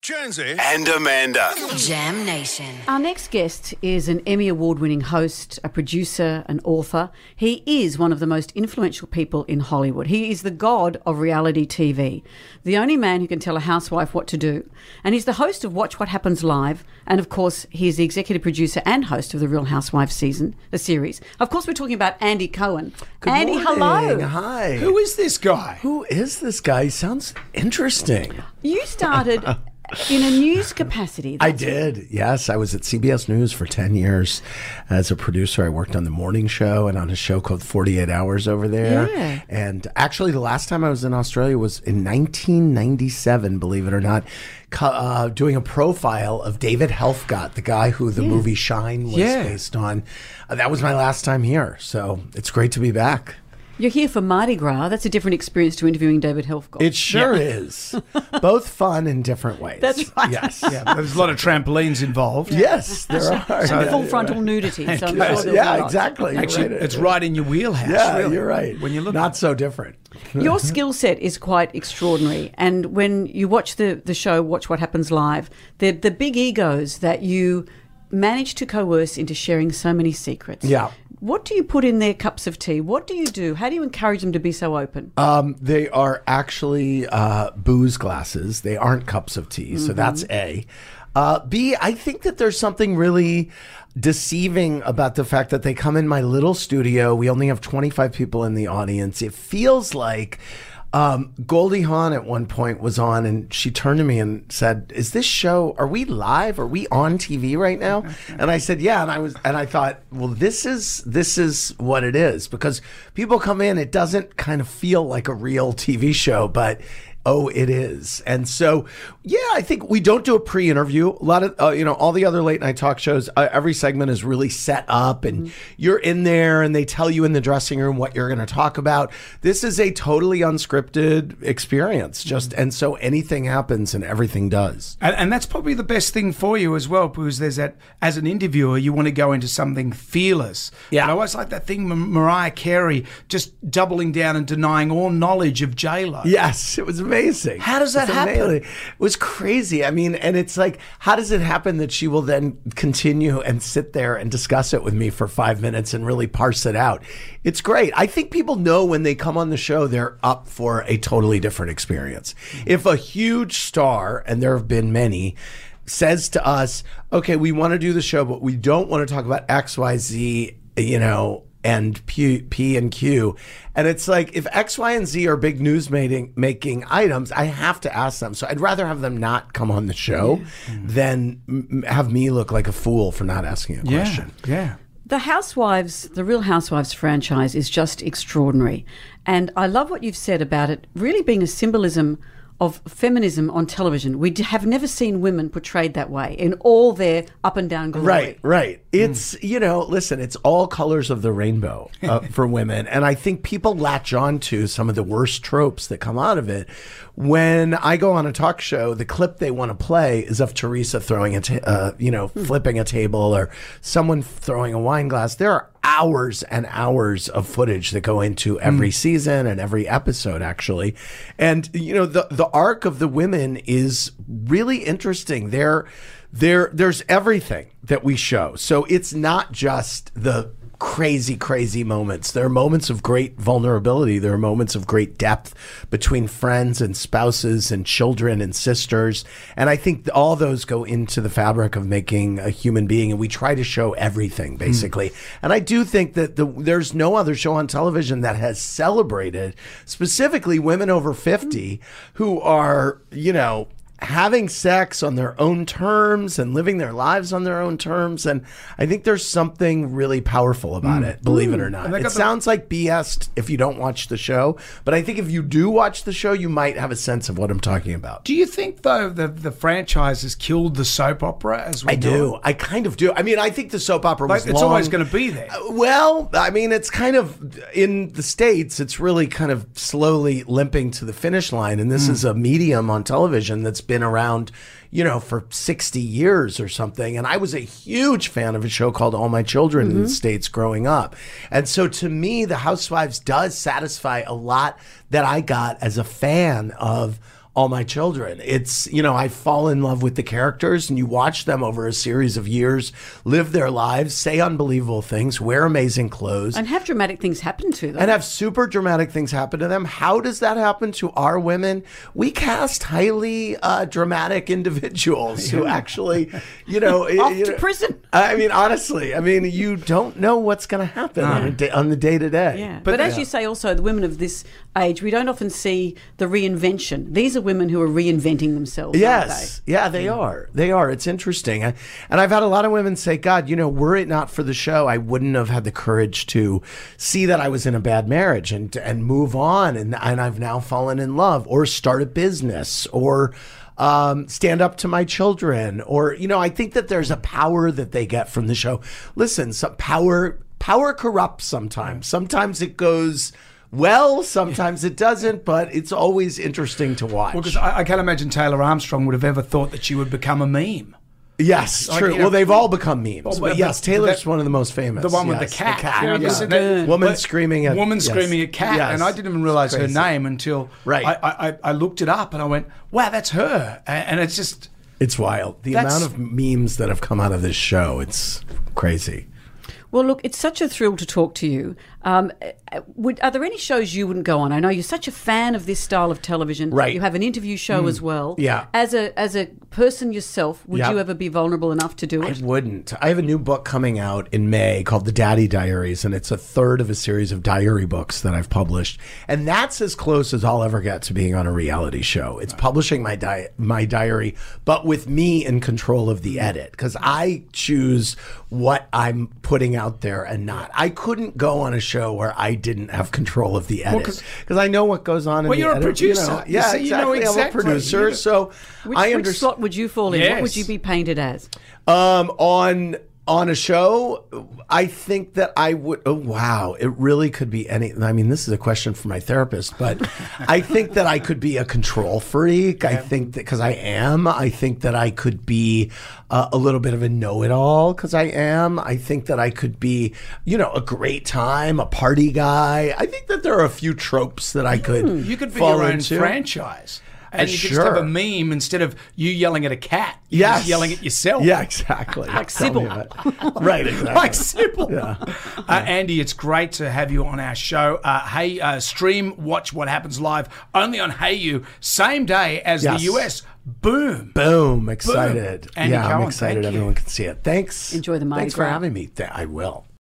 Jonesy and Amanda. Jam Nation. Our next guest is an Emmy Award-winning host, a producer, an author. He is one of the most influential people in Hollywood. He is the god of reality TV, the only man who can tell a housewife what to do. And he's the host of Watch What Happens Live. And, of course, he is the executive producer and host of the Real Housewives season, the series. Of course, we're talking about Andy Cohen. Good Andy, morning. Hello. Hi. Who is this guy? Who is this guy? He sounds interesting. You started... in a news capacity. I did, yes. I was at CBS News for 10 years as a producer. I worked on the morning show and on a show called 48 Hours over there. Yeah. And actually, the last time I was in Australia was in 1997, believe it or not, doing a profile of David Helfgott, the guy who the movie Shine was based on. That was my last time here, so it's great to be back. You're here for Mardi Gras. That's a different experience to interviewing David Helfgott. It sure is. Both fun in different ways. That's right. Yes. Yeah, there's a lot of trampolines involved. Yeah. Yes, there are. So full frontal nudity. So I'm sure exactly. Actually, right. It's right in your wheelhouse. Yeah, really. You're right. When you look Not so different. Your skill set is quite extraordinary. And when you watch the show, Watch What Happens Live, the big egos that you manage to coerce into sharing so many secrets. Yeah. What do you put in their cups of tea? What do you do? How do you encourage them to be so open? They are actually booze glasses. They aren't cups of tea, so that's A. B, I think that there's something really deceiving about the fact that they come in my little studio. We only have 25 people in the audience. It feels like Goldie Hawn at one point was on, and she turned to me and said, "Is this show? Are we live? Are we on TV right now?" And I said, "Yeah." And I thought, well, this is what it is, because people come in. It doesn't kind of feel like a real TV show, but oh, it is. And so, yeah, I think we don't do a pre-interview. A lot of, all the other late night talk shows, every segment is really set up and you're in there and they tell you in the dressing room what you're going to talk about. This is a totally unscripted experience. And so anything happens and everything does. And that's probably the best thing for you as well, because there's that, as an interviewer, you want to go into something fearless. Yeah. And I always like that thing, Mariah Carey, just doubling down and denying all knowledge of J-Lo. Yes, it was amazing. How does that happen? It was crazy. I mean, and it's like, how does it happen that she will then continue and sit there and discuss it with me for 5 minutes and really parse it out? It's great. I think people know when they come on the show, they're up for a totally different experience. If a huge star, and there have been many, says to us, okay, we want to do the show, but we don't want to talk about X, Y, Z, and P and Q. And it's like, if X, Y, and Z are big news-making items, I have to ask them. So I'd rather have them not come on the show than have me look like a fool for not asking a question. Yeah. The Real Housewives franchise is just extraordinary. And I love what you've said about it really being a symbolism of feminism on television. We have never seen women portrayed that way in all their up and down glory. Right. It's, listen, it's all colors of the rainbow for women. And I think people latch on to some of the worst tropes that come out of it. When I go on a talk show, the clip they want to play is of Teresa throwing flipping a table or someone throwing a wine glass. There are hours and hours of footage that go into every season and every episode, actually. And, the arc of the women is really interesting. There's everything that we show. So it's not just the crazy, crazy moments. There are moments of great vulnerability. There are moments of great depth between friends and spouses and children and sisters. And I think all those go into the fabric of making a human being. And we try to show everything, basically. And I do think that there's no other show on television that has celebrated specifically women over 50 who are, having sex on their own terms and living their lives on their own terms. And I think there's something really powerful about it, believe it or not. It sounds like BS if you don't watch the show, but I think if you do watch the show, you might have a sense of what I'm talking about. Do you think, though, the franchise has killed the soap opera as well? I do. I kind of do. I mean, I think the soap opera was long. It's always going to be there. Well, I mean, it's kind of, in the States, it's really kind of slowly limping to the finish line. And this is a medium on television that's been around, for 60 years or something. And I was a huge fan of a show called All My Children in the States growing up. And so to me, The Housewives does satisfy a lot that I got as a fan of All My Children. It's, you know, I fall in love with the characters, and you watch them over a series of years, live their lives, say unbelievable things, wear amazing clothes. And have dramatic things happen to them. And have super dramatic things happen to them. How does that happen to our women? We cast highly dramatic individuals who actually, you know... Off to prison. I mean, honestly, I mean, you don't know what's going to happen on the day-to-day. Yeah. But as you say also, the women of this age, we don't often see the reinvention. These are women who are reinventing themselves. Yes. They are. It's interesting. And I've had a lot of women say, God, you know, were it not for the show, I wouldn't have had the courage to see that I was in a bad marriage and move on. And I've now fallen in love, or start a business, or stand up to my children. Or, you know, I think that there's a power that they get from the show. Listen, some power corrupts sometimes. Sometimes it goes... well, sometimes it doesn't, but it's always interesting to watch. Well, because I can't imagine Taylor Armstrong would have ever thought that she would become a meme. Yes, true. Well, they've all become memes. Well, but yes, Taylor's one of the most famous. The one with the cat. The cat. You know, woman screaming at cat. Yes. And I didn't even realize her name until I looked it up, and I went, wow, that's her. And it's just... it's wild. The amount of memes that have come out of this show, it's crazy. Well, look, it's such a thrill to talk to you. Are there any shows you wouldn't go on? I know you're such a fan of this style of television. Right. You have an interview show as well. Yeah. As a person yourself, would you ever be vulnerable enough to do it? I wouldn't. I have a new book coming out in May called The Daddy Diaries, and it's a third of a series of diary books that I've published. And that's as close as I'll ever get to being on a reality show. It's publishing my diary, but with me in control of the edit, because I choose what I'm putting out there and not. I couldn't go on a show where I didn't have control of the edit, because I know what goes on in the edit. Well, you're a producer. You know, yeah, so exactly. I'm a producer, so I understand. Which slot would you fall in? Yes. What would you be painted as? On a show, I think that I would... oh, wow. It really could be any... I mean, this is a question for my therapist, but I think that I could be a control freak. Yeah. I think that... because I am. I think that I could be a little bit of a know-it-all, because I am. I think that I could be, you know, a great time, a party guy. I think that there are a few tropes that I could fall into. You could be your own franchise. And you just have a meme instead of you yelling at a cat. Yes. You're yelling at yourself. Yeah, exactly. Like Sybil. Right, exactly. Like Sybil. Yeah. Andy, it's great to have you on our show. Stream Watch What Happens Live only on Hayu, same day as the US. Boom. Boom. Excited. Boom. Andy Cohen, I'm excited everyone can see it. Thanks. Enjoy the Mardi Gras. Thanks for having me. I will.